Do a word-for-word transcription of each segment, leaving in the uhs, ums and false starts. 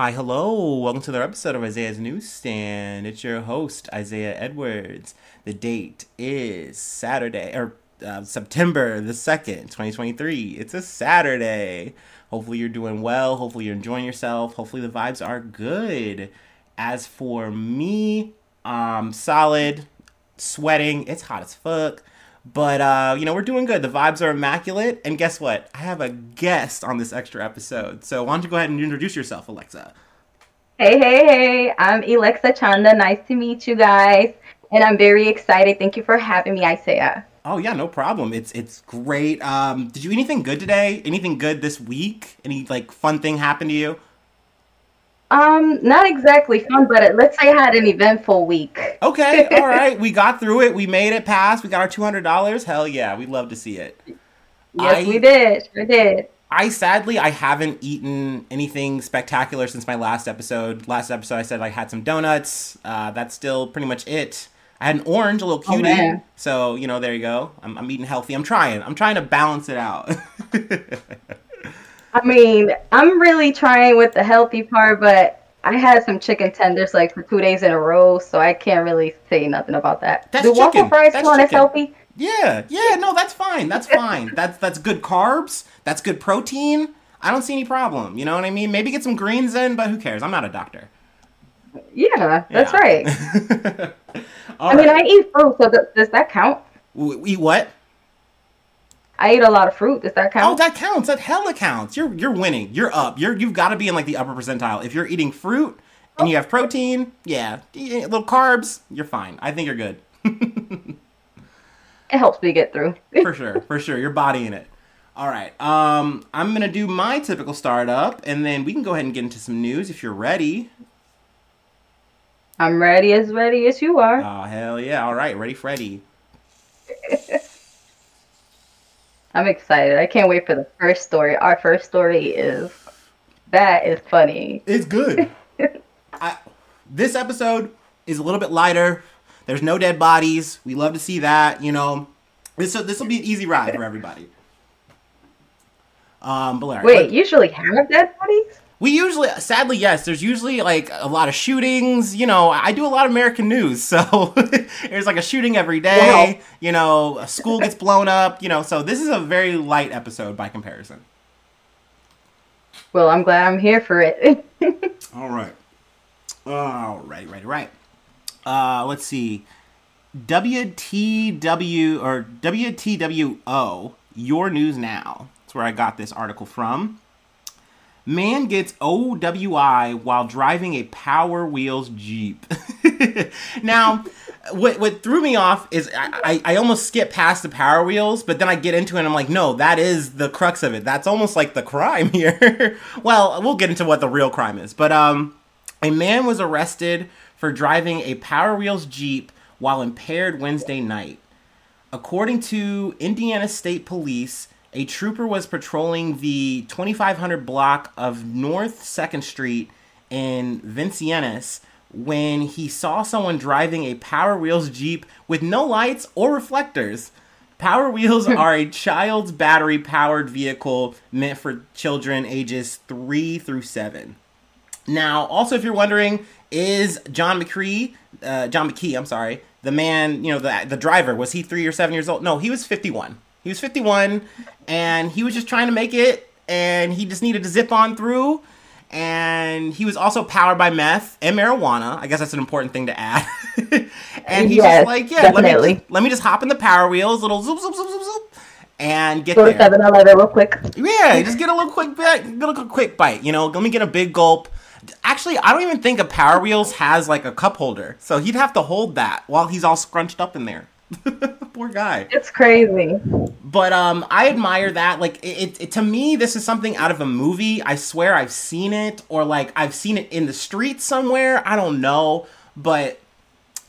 Hi, hello. Welcome to another episode of Isaiah's Newsstand. It's your host, Isaiah Edwards. The date is Saturday, or uh, September the second, twenty twenty-three. It's a Saturday. Hopefully you're doing well. Hopefully you're enjoying yourself. Hopefully the vibes are good. As for me, um, solid, sweating. It's hot as fuck. But, uh, you know, we're doing good. The vibes are immaculate. And guess what? I have a guest on this extra episode. So why don't you go ahead and introduce yourself, Alexa? Hey, hey, hey. I'm Alexa Chanda. Nice to meet you guys. And I'm very excited. Thank you for having me, Isaiah. Oh, yeah, no problem. It's it's great. Um, did you do anything good today? Anything good this week? Any, like, fun thing happen to you? Um, not exactly fun, but let's say I had an eventful week. Okay, all right. We got through it. We made it past. We got our two hundred dollars. Hell yeah, we'd love to see it. Yes, I, we did. We did. I sadly, I haven't eaten anything spectacular since my last episode. Last episode, I said I had some donuts. Uh, that's still pretty much it. I had an orange, a little cutie. Oh, so, you know, there you go. I'm, I'm eating healthy. I'm trying. I'm trying to balance it out. I mean, I'm really trying with the healthy part, but I had some chicken tenders like for two days in a row, so I can't really say nothing about that. That's Do chicken. waffle fries count as healthy? Yeah, yeah, no, that's fine. That's fine. That's that's good carbs. That's good protein. I don't see any problem. You know what I mean? Maybe get some greens in, but who cares? I'm not a doctor. Yeah, that's yeah. right. I right. mean, I eat fruit, so th- does that count? Eat what? I eat a lot of fruit. Does that count? Oh, that counts. That hella counts. You're you're winning. You're up. You're you've got to be in like the upper percentile. If you're eating fruit and you have protein, yeah, a little carbs, you're fine. I think you're good. It helps me get through. For sure, for sure. Your body in it. All right. Um, I'm gonna do my typical startup, and then we can go ahead and get into some news if you're ready. I'm ready, as ready as you are. Oh hell yeah! All right, ready, Freddy. I'm excited. I can't wait for the first story. Our first story is, that is funny. It's good. I, this episode is a little bit lighter. There's no dead bodies. We love to see that, you know. This this will be an easy ride for everybody. Um, but Larry, wait, but, usually have dead bodies? We usually, sadly, yes. There's usually, like, a lot of shootings. You know, I do a lot of American news, so there's, like, a shooting every day. Wow. You know, a school gets blown up. You know, so this is a very light episode by comparison. Well, I'm glad I'm here for it. All right. All right, right, right. Uh, let's see. W T W, or W T W O, Your News Now. That's where I got this article from. Man gets O W I while driving a Power Wheels Jeep. Now, what what threw me off is I, I, I almost skipped past the Power Wheels, but then I get into it and I'm like, no, that is the crux of it. That's almost like the crime here. Well, we'll get into what the real crime is. But um, a man was arrested for driving a Power Wheels Jeep while impaired Wednesday night. According to Indiana State Police, a trooper was patrolling the twenty-five hundred block of North second Street in Vincennes when he saw someone driving a Power Wheels Jeep with no lights or reflectors. Power Wheels are a child's battery-powered vehicle meant for children ages three through seven. Now, also, if you're wondering, is John McKee, uh, John McKee, I'm sorry, the man, you know, the, the driver, was he three or seven years old? No, he was fifty-one. He was fifty-one, and he was just trying to make it, and he just needed to zip on through, and he was also powered by meth and marijuana. I guess that's an important thing to add. And he's yes, just like, yeah, let me, let me just hop in the Power Wheels, little zoop, zoop, zoop, zoop, zoop, and get there. seven eleven real quick. Yeah, just get a little quick bite, get a little quick bite, you know, let me get a big gulp. Actually, I don't even think a Power Wheels has, like, a cup holder, so he'd have to hold that while he's all scrunched up in there. Poor guy. It's crazy. But um, I admire that. Like, it, it to me, this is something out of a movie. I swear I've seen it, or like I've seen it in the streets somewhere. I don't know, but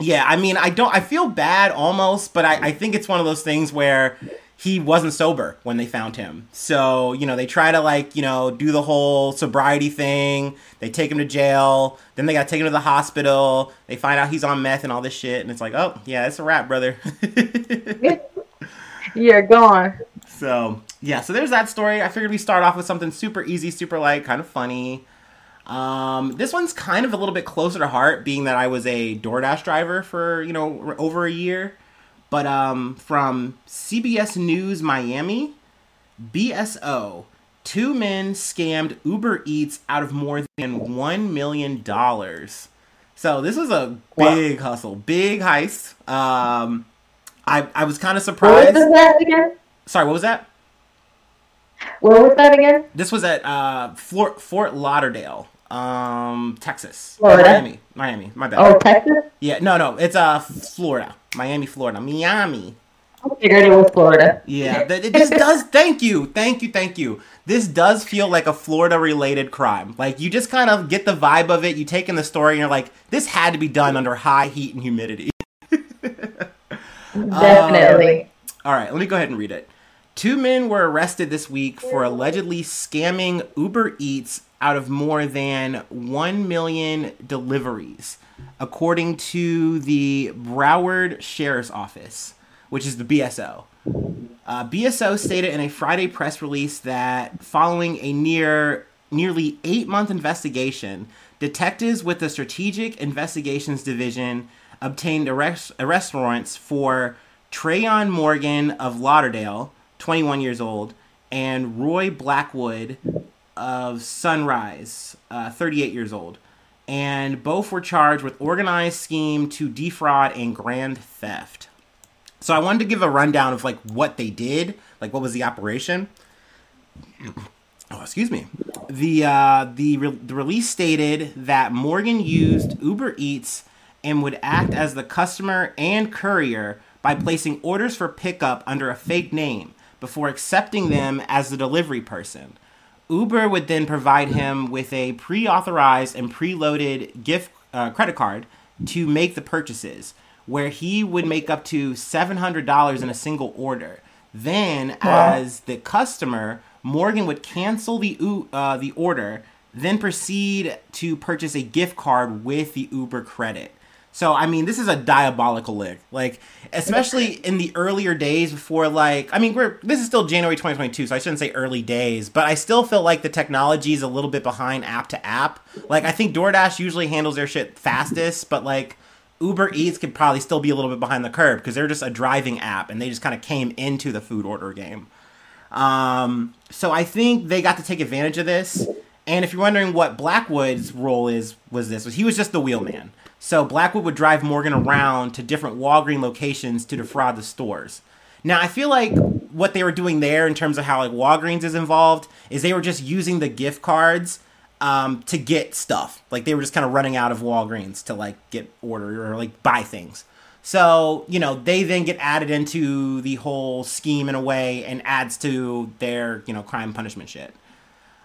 yeah, I mean, I don't. I feel bad almost, but I, I think it's one of those things where he wasn't sober when they found him. So, you know, they try to, like, you know, do the whole sobriety thing. They take him to jail. Then they got to take him to the hospital. They find out he's on meth and all this shit. And it's like, oh, yeah, it's a wrap, brother. You're gone. So, yeah, so there's that story. I figured we start off with something super easy, super light, kind of funny. Um, this one's kind of a little bit closer to heart, being that I was a DoorDash driver for, you know, over a year. But um, from C B S News Miami, B S O, two men scammed Uber Eats out of more than one million dollars. So this was a big wow. hustle, big heist. Um, I, I was kind of surprised. What was that again? Sorry, what was that? Where was that again? This was at uh, Fort, Fort Lauderdale, um, Texas. Florida? Miami. Miami, my bad. Oh, Texas? Yeah, no, no. It's uh, Florida. Miami, Florida. Miami. I figured it was Florida. Yeah, this does, thank you, thank you, thank you. This does feel like a Florida-related crime. Like, you just kind of get the vibe of it. You take in the story, and you're like, this had to be done under high heat and humidity. Definitely. Um, all right, let me go ahead and read it. Two men were arrested this week for allegedly scamming Uber Eats out of more than one million deliveries, according to the Broward Sheriff's Office, which is the B S O. Uh, B S O stated in a Friday press release that following a near nearly eight-month investigation, detectives with the Strategic Investigations Division obtained arrest, arrest warrants for Trayon Morgan of Lauderhill, twenty-one years old, and Roy Blackwood of Sunrise, uh, thirty-eight years old. And both were charged with organized scheme to defraud and grand theft. So I wanted to give a rundown of, like, what they did, like, what was the operation. Oh, excuse me. The, uh, the, re- the release stated that Morgan used Uber Eats and would act as the customer and courier by placing orders for pickup under a fake name before accepting them as the delivery person. Uber would then provide him with a pre-authorized and preloaded gift uh, credit card to make the purchases, where he would make up to seven hundred dollars in a single order. Then, as the customer, Morgan would cancel the uh, the order, then proceed to purchase a gift card with the Uber credit. So, I mean, this is a diabolical lick. Like, especially in the earlier days before, like, I mean, we're this is still January twenty twenty-two, so I shouldn't say early days, but I still feel like the technology is a little bit behind app to app. Like, I think DoorDash usually handles their shit fastest, but, like, Uber Eats could probably still be a little bit behind the curve because they're just a driving app and they just kind of came into the food order game. Um, so I think they got to take advantage of this. And if you're wondering what Blackwood's role is, was this, he was just the wheelman. So Blackwood would drive Morgan around to different Walgreens locations to defraud the stores. Now, I feel like what they were doing there in terms of how, like, Walgreens is involved is they were just using the gift cards um, to get stuff. Like, they were just kind of running out of Walgreens to, like, get order or, like, buy things. So, you know, they then get added into the whole scheme in a way and adds to their, you know, crime punishment shit.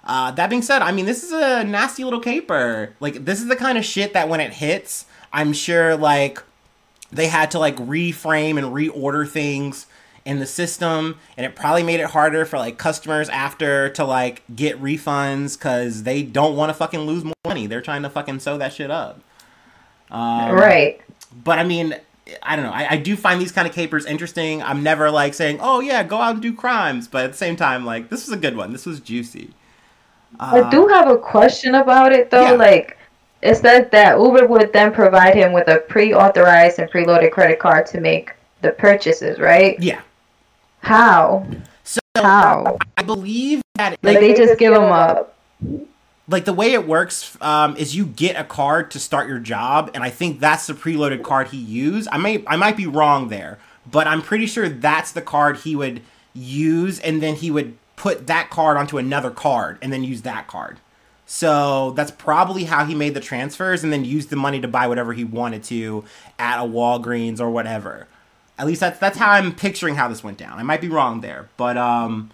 Uh, that being said, I mean, this is a nasty little caper. Like, this is the kind of shit that when it hits, I'm sure, like, they had to, like, reframe and reorder things in the system. And it probably made it harder for, like, customers after to, like, get refunds because they don't want to fucking lose more money. They're trying to fucking sew that shit up. Um, right. But, I mean, I don't know. I, I do find these kind of capers interesting. I'm never, like, saying, oh, yeah, go out and do crimes. But at the same time, like, this was a good one. This was juicy. Uh, I do have a question about it, though. Yeah. Like, it says that Uber would then provide him with a pre-authorized and preloaded credit card to make the purchases, right? Yeah. How? So how? I believe that it, like, like they, they just, just give him a. Like, the way it works um, is you get a card to start your job, and I think that's the preloaded card he used. I may I might be wrong there, but I'm pretty sure that's the card he would use, and then he would put that card onto another card and then use that card. So that's probably how he made the transfers and then used the money to buy whatever he wanted to at a Walgreens or whatever. At least that's that's how I'm picturing how this went down. I might be wrong there, but um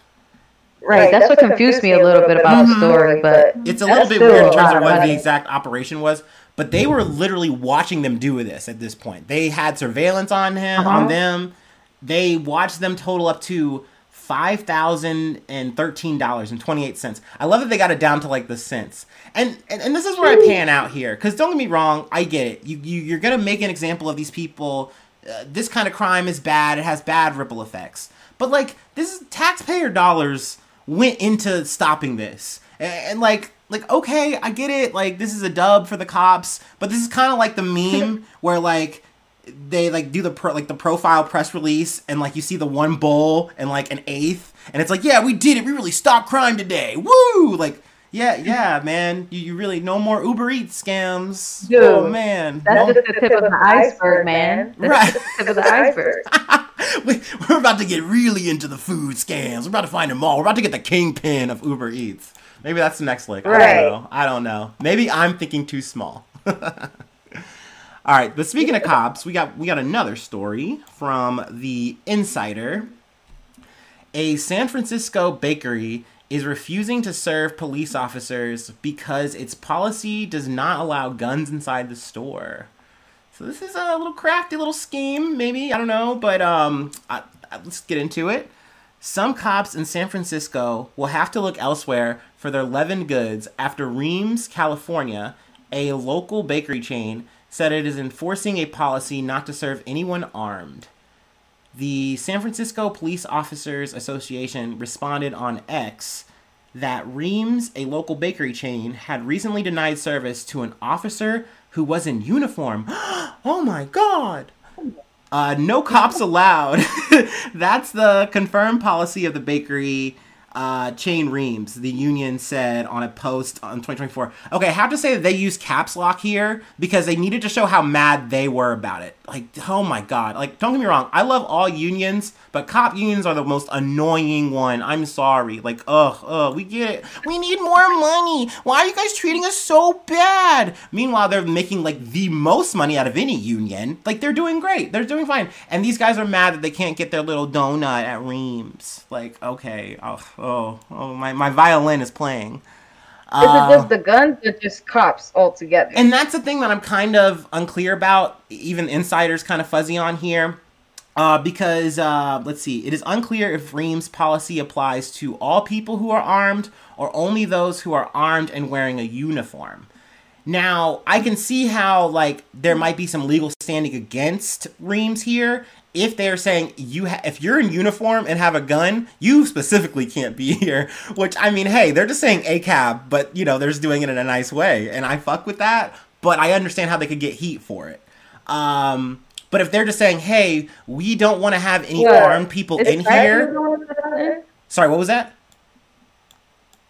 right, that's, that's what confused, confused me a little bit about the story, but it's a little bit weird in terms of what the exact operation was, but they were literally watching them do this at this point. They had surveillance on him, uh-huh. on them. They watched them total up to five thousand thirteen dollars and twenty-eight cents. I love that they got it down to, like, the cents. And and, and this is where I pan out here. Because don't get me wrong, I get it. You, you, you're going to make an example of these people. Uh, this kind of crime is bad. It has bad ripple effects. But, like, this is taxpayer dollars went into stopping this. And, and like, like, okay, I get it. Like, this is a dub for the cops, but this is kind of like the meme where, like, they, like, do the pro- like the profile press release, and, like, you see the one bowl and, like, an eighth, and it's like, yeah, we did it. We really stopped crime today. Woo! Like, yeah, yeah, man. You, you really, no more Uber Eats scams. Dude, oh, man. That's no, just the tip of the iceberg, man. That's right. Just the tip of the iceberg. We're about to get really into the food scams. We're about to find them all. We're about to get the kingpin of Uber Eats. Maybe that's the next link. Right. I don't know. I don't know. Maybe I'm thinking too small. All right, but speaking of cops, we got we got another story from The Insider. A San Francisco bakery is refusing to serve police officers because its policy does not allow guns inside the store. So this is a little crafty little scheme, maybe, I don't know, but um, I, I, let's get into it. Some cops in San Francisco will have to look elsewhere for their leavened goods after Reem's, California, a local bakery chain, said it is enforcing a policy not to serve anyone armed. The San Francisco Police Officers Association responded on X that Reem's, a local bakery chain, had recently denied service to an officer who was in uniform. Oh my God! Uh, no cops allowed. That's the confirmed policy of the bakery uh, chain Reem's, the union said on a post on twenty twenty-four. Okay, I have to say that they used caps lock here because they needed to show how mad they were about it. Like, oh my God. Like, don't get me wrong. I love all unions, but cop unions are the most annoying one. I'm sorry. Like, ugh, ugh, we get it. We need more money. Why are you guys treating us so bad? Meanwhile, they're making, like, the most money out of any union. Like, they're doing great. They're doing fine. And these guys are mad that they can't get their little donut at Reem's. Like, okay, oh, oh, oh my, my violin is playing. Is it just the guns or just cops altogether? And that's the thing that I'm kind of unclear about, even Insider's kind of fuzzy on here, uh, because, uh, let's see, it is unclear if Reem's policy applies to all people who are armed or only those who are armed and wearing a uniform. Now, I can see how, like, there might be some legal standing against Reem's here. If they're saying, you ha- if you're in uniform and have a gun, you specifically can't be here, which, I mean, hey, they're just saying A C A B, but, you know, they're just doing it in a nice way, and I fuck with that, but I understand how they could get heat for it. Um, but if they're just saying, hey, we don't want to have any yeah. armed people is in here. Sorry, what was that?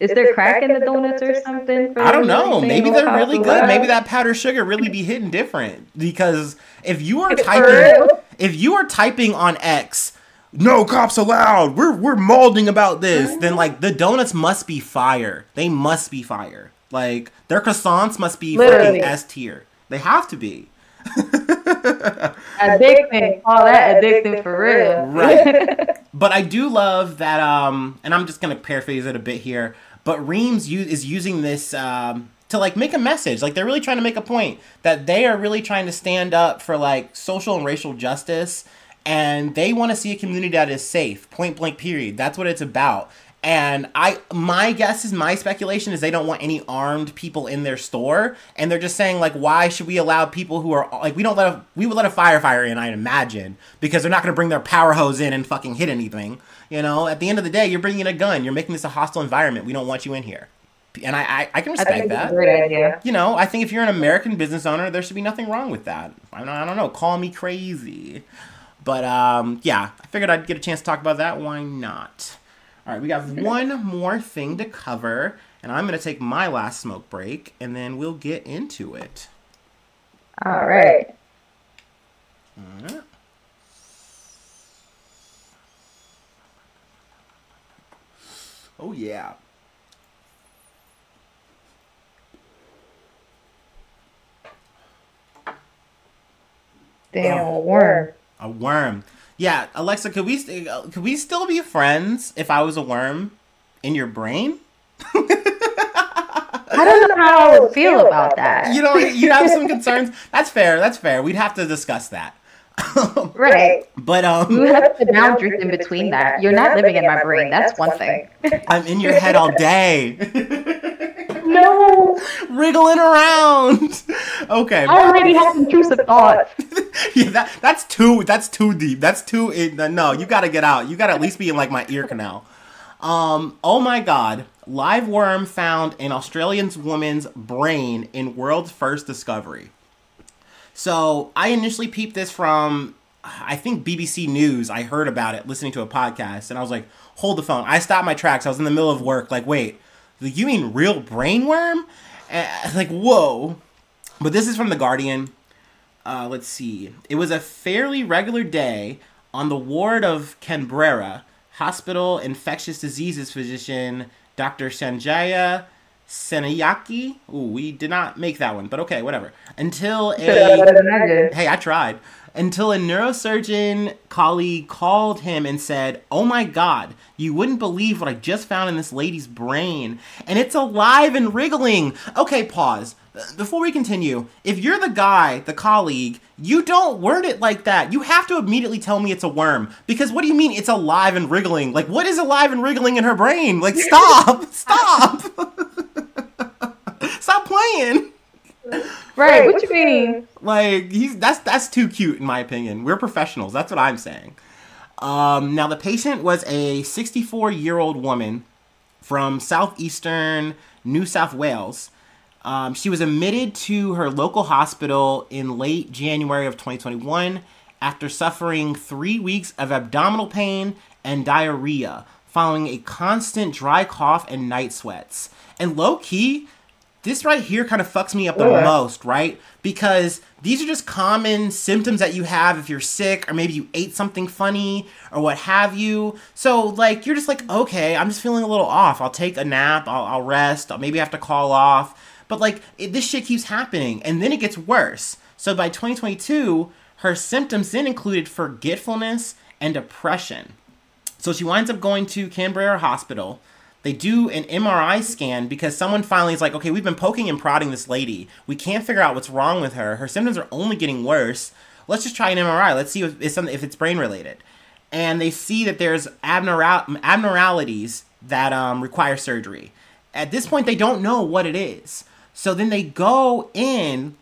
Is, is there, there crack, crack in the donuts, donuts or something? I don't know. Maybe they're really good. Out. Maybe that powdered sugar really be hitting different. Because if you are typing, if you are typing on X, no cops allowed. We're we're mauling about this. Then, like, the donuts must be fire. They must be fire. Like, their croissants must be Literally. fucking S tier. They have to be. Addicting, all that addicting for real, right? But I do love that, um and I'm just gonna paraphrase it a bit here, but Reem's u- is using this um to, like, make a message. Like, they're really trying to make a point that they are really trying to stand up for, like, social and racial justice, and they want to see a community that is safe, point blank period. That's what it's about. And I, my guess is, my speculation is, they don't want any armed people in their store, and they're just saying, like, why should we allow people who are, like, we don't let a, we would let a firefighter in, I imagine, because they're not going to bring their power hose in and fucking hit anything, you know. At the end of the day, you're bringing in a gun, you're making this a hostile environment. We don't want you in here, and I, I, I can respect I think that. It's a great idea. You know, I think if you're an American business owner, there should be nothing wrong with that. I don't, I don't know. Call me crazy, but um, yeah, I figured I'd get a chance to talk about that. Why not? All right, we got one more thing to cover, and I'm going to take my last smoke break, and then we'll get into it. All right. All right. Oh, yeah. Damn, a worm. A worm. Yeah, Alexa, could we st- could we still be friends if I was a worm in your brain? I don't know how I would feel about that. You know, you have some concerns. That's fair. That's fair. We'd have to discuss that. Right. But um, you have the boundaries in between that. You're, You're not, not living, living in my brain. brain. That's, That's one thing. thing. I'm in your head all day. No. Wriggling around. Okay. I already have intrusive thought. Yeah, that, that's too that's too deep. That's too in, no, you got to get out. You got to at least be in, like, my ear canal. Um, oh my God. Live worm found in Australian woman's brain in world's first discovery. So I initially peeped this from, I think, B B C News. I heard about it listening to a podcast, and I was like, hold the phone. I stopped my tracks. I was in the middle of work. Like, wait, you mean real brain worm? And, like, whoa. But this is from The Guardian. Uh, let's see. It was a fairly regular day on the ward of Canberra Hospital infectious diseases physician Doctor Sanjaya Senayaki. Ooh, we did not make that one, but okay, whatever. Until a... hey, I tried. Until a neurosurgeon colleague called him and said, oh my God, you wouldn't believe what I just found in this lady's brain. And it's alive and wriggling. Okay, pause. Before we continue, if you're the guy, the colleague, you don't word it like that. You have to immediately tell me it's a worm. Because what do you mean it's alive and wriggling? Like, what is alive and wriggling in her brain? Like, stop. Stop. Stop playing. Right, what you mean? Like, he's that's that's too cute in my opinion. We're professionals, that's what I'm saying. Um, now the patient was a sixty-four-year-old woman from southeastern New South Wales. Um, she was admitted to her local hospital in late January of twenty twenty-one after suffering three weeks of abdominal pain and diarrhea following a constant dry cough and night sweats. And low-key, this right here kind of fucks me up the yeah. most, right? Because these are just common symptoms that you have if you're sick or maybe you ate something funny or what have you. So, like, you're just like, okay, I'm just feeling a little off. I'll take a nap. I'll, I'll rest. I'll maybe have to call off. But, like, it, this shit keeps happening, and then it gets worse. So by twenty twenty-two, her symptoms then included forgetfulness and depression. So she winds up going to Canberra Hospital. They do an M R I scan because someone finally is like, okay, we've been poking and prodding this lady. We can't figure out what's wrong with her. Her symptoms are only getting worse. Let's just try an M R I. Let's see if it's, if it's brain related. And they see that there's abnor- abnormalities that um, require surgery. At this point, they don't know what it is. So then they go in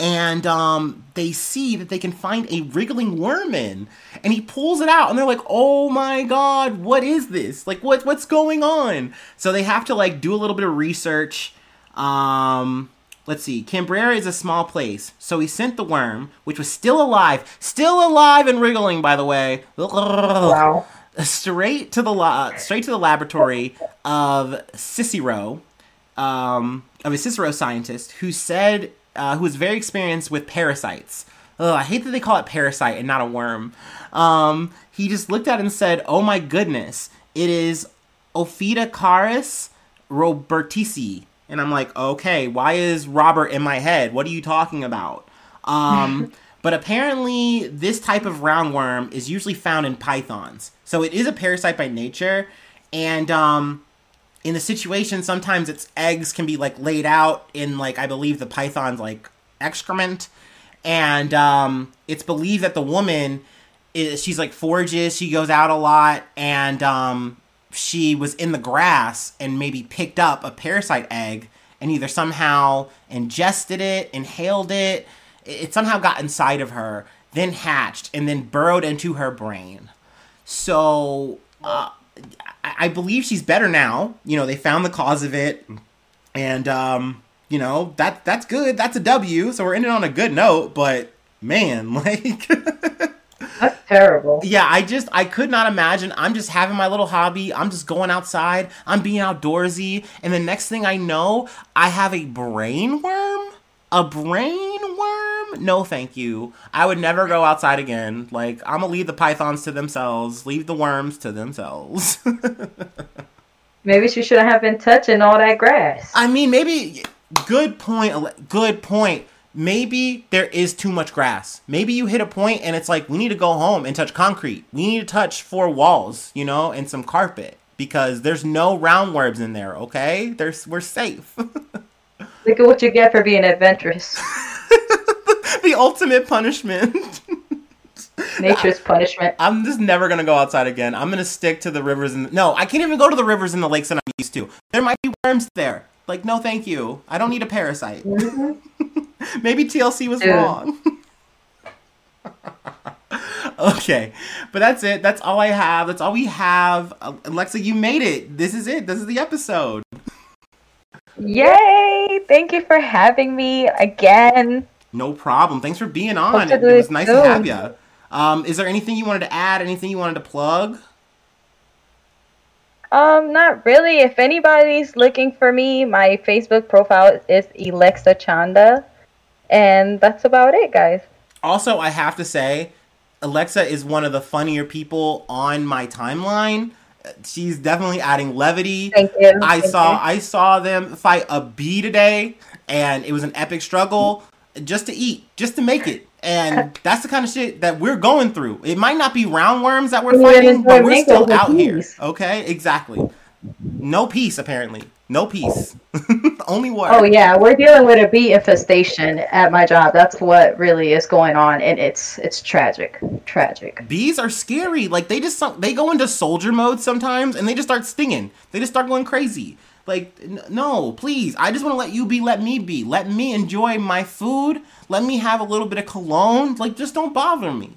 and um, they see that they can find a wriggling worm in, and he pulls it out, and they're like, oh my God, what is this? Like, what what's going on? So they have to, like, do a little bit of research. Um, let's see. Canberra is a small place, so he sent the worm, which was still alive, still alive and wriggling, by the way. Wow. Straight to the la- straight to the laboratory of Cicero, um, of a Cicero scientist who said. Uh, who is very experienced with parasites. Ugh, I hate that they call it parasite and not a worm. Um, he just looked at it and said, oh my goodness, it is Ophidascaris robertsi. And I'm like, okay, why is Robert in my head? What are you talking about? Um, but apparently this type of roundworm is usually found in pythons. So it is a parasite by nature. And, um... in the situation, sometimes its eggs can be, like, laid out in, like, I believe the python's, like, excrement. And um, it's believed that the woman, is, she's, like, forages. She goes out a lot. And um, she was in the grass and maybe picked up a parasite egg and either somehow ingested it, inhaled it. It somehow got inside of her, then hatched, and then burrowed into her brain. So... Uh, I believe she's better now. You know, they found the cause of it. And, um, you know, that that's good. That's a W. So we're ending on a good note. But, man, like... that's terrible. Yeah, I just... I could not imagine. I'm just having my little hobby. I'm just going outside. I'm being outdoorsy. And the next thing I know, I have a brain worm? A brain worm? No, thank you. I would never go outside again. Like, I'm gonna leave the pythons to themselves. Leave the worms to themselves. Maybe she shouldn't have been touching all that grass. I mean, maybe... Good point. Good point. Maybe there is too much grass. Maybe you hit a point and it's like, we need to go home and touch concrete. We need to touch four walls, you know, and some carpet. Because there's no roundworms in there, okay? There's, we're safe. Look at what you get for being adventurous. The ultimate punishment. Nature's punishment. I'm just never going to go outside again. I'm going to stick to the rivers. And no, I can't even go to the rivers and the lakes that I'm used to. There might be worms there. Like, no, thank you. I don't need a parasite. Mm-hmm. Maybe T L C was Dude. wrong. Okay, but that's it. That's all I have. That's all we have. Alexa, you made it. This is it. This is the episode. Yay! Thank you for having me again. No problem. Thanks for being on. It, it was nice soon. to have you. Um, is there anything you wanted to add? Anything you wanted to plug? Um, not really. If anybody's looking for me, my Facebook profile is Alexa Chanda. And that's about it, guys. Also, I have to say, Alexa is one of the funnier people on my timeline. She's definitely adding levity. Thank you. I Thank saw you. I saw them fight a bee today, and it was an epic struggle just to eat, just to make it. And that's the kind of shit that we're going through. It might not be roundworms that we're fighting, but we're still out here. Okay, exactly. No peace, apparently. No peace. Only war. Oh, yeah. We're dealing with a bee infestation at my job. That's what really is going on. And it's it's tragic. Tragic. Bees are scary. Like, they just they go into soldier mode sometimes, and they just start stinging. They just start going crazy. Like, no, please. I just want to let you be. Let me be. Let me enjoy my food. Let me have a little bit of cologne. Like, just don't bother me.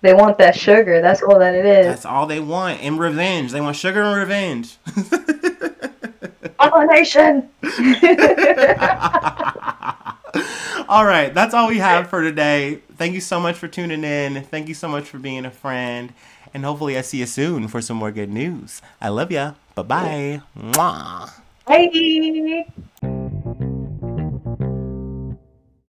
They want that sugar. That's all that it is. That's all they want. And revenge. They want sugar and revenge. Pollination. All right. That's all we have for today. Thank you so much for tuning in. Thank you so much for being a friend. And hopefully I see you soon for some more good news. I love ya. Bye-bye. Mwah. Bye.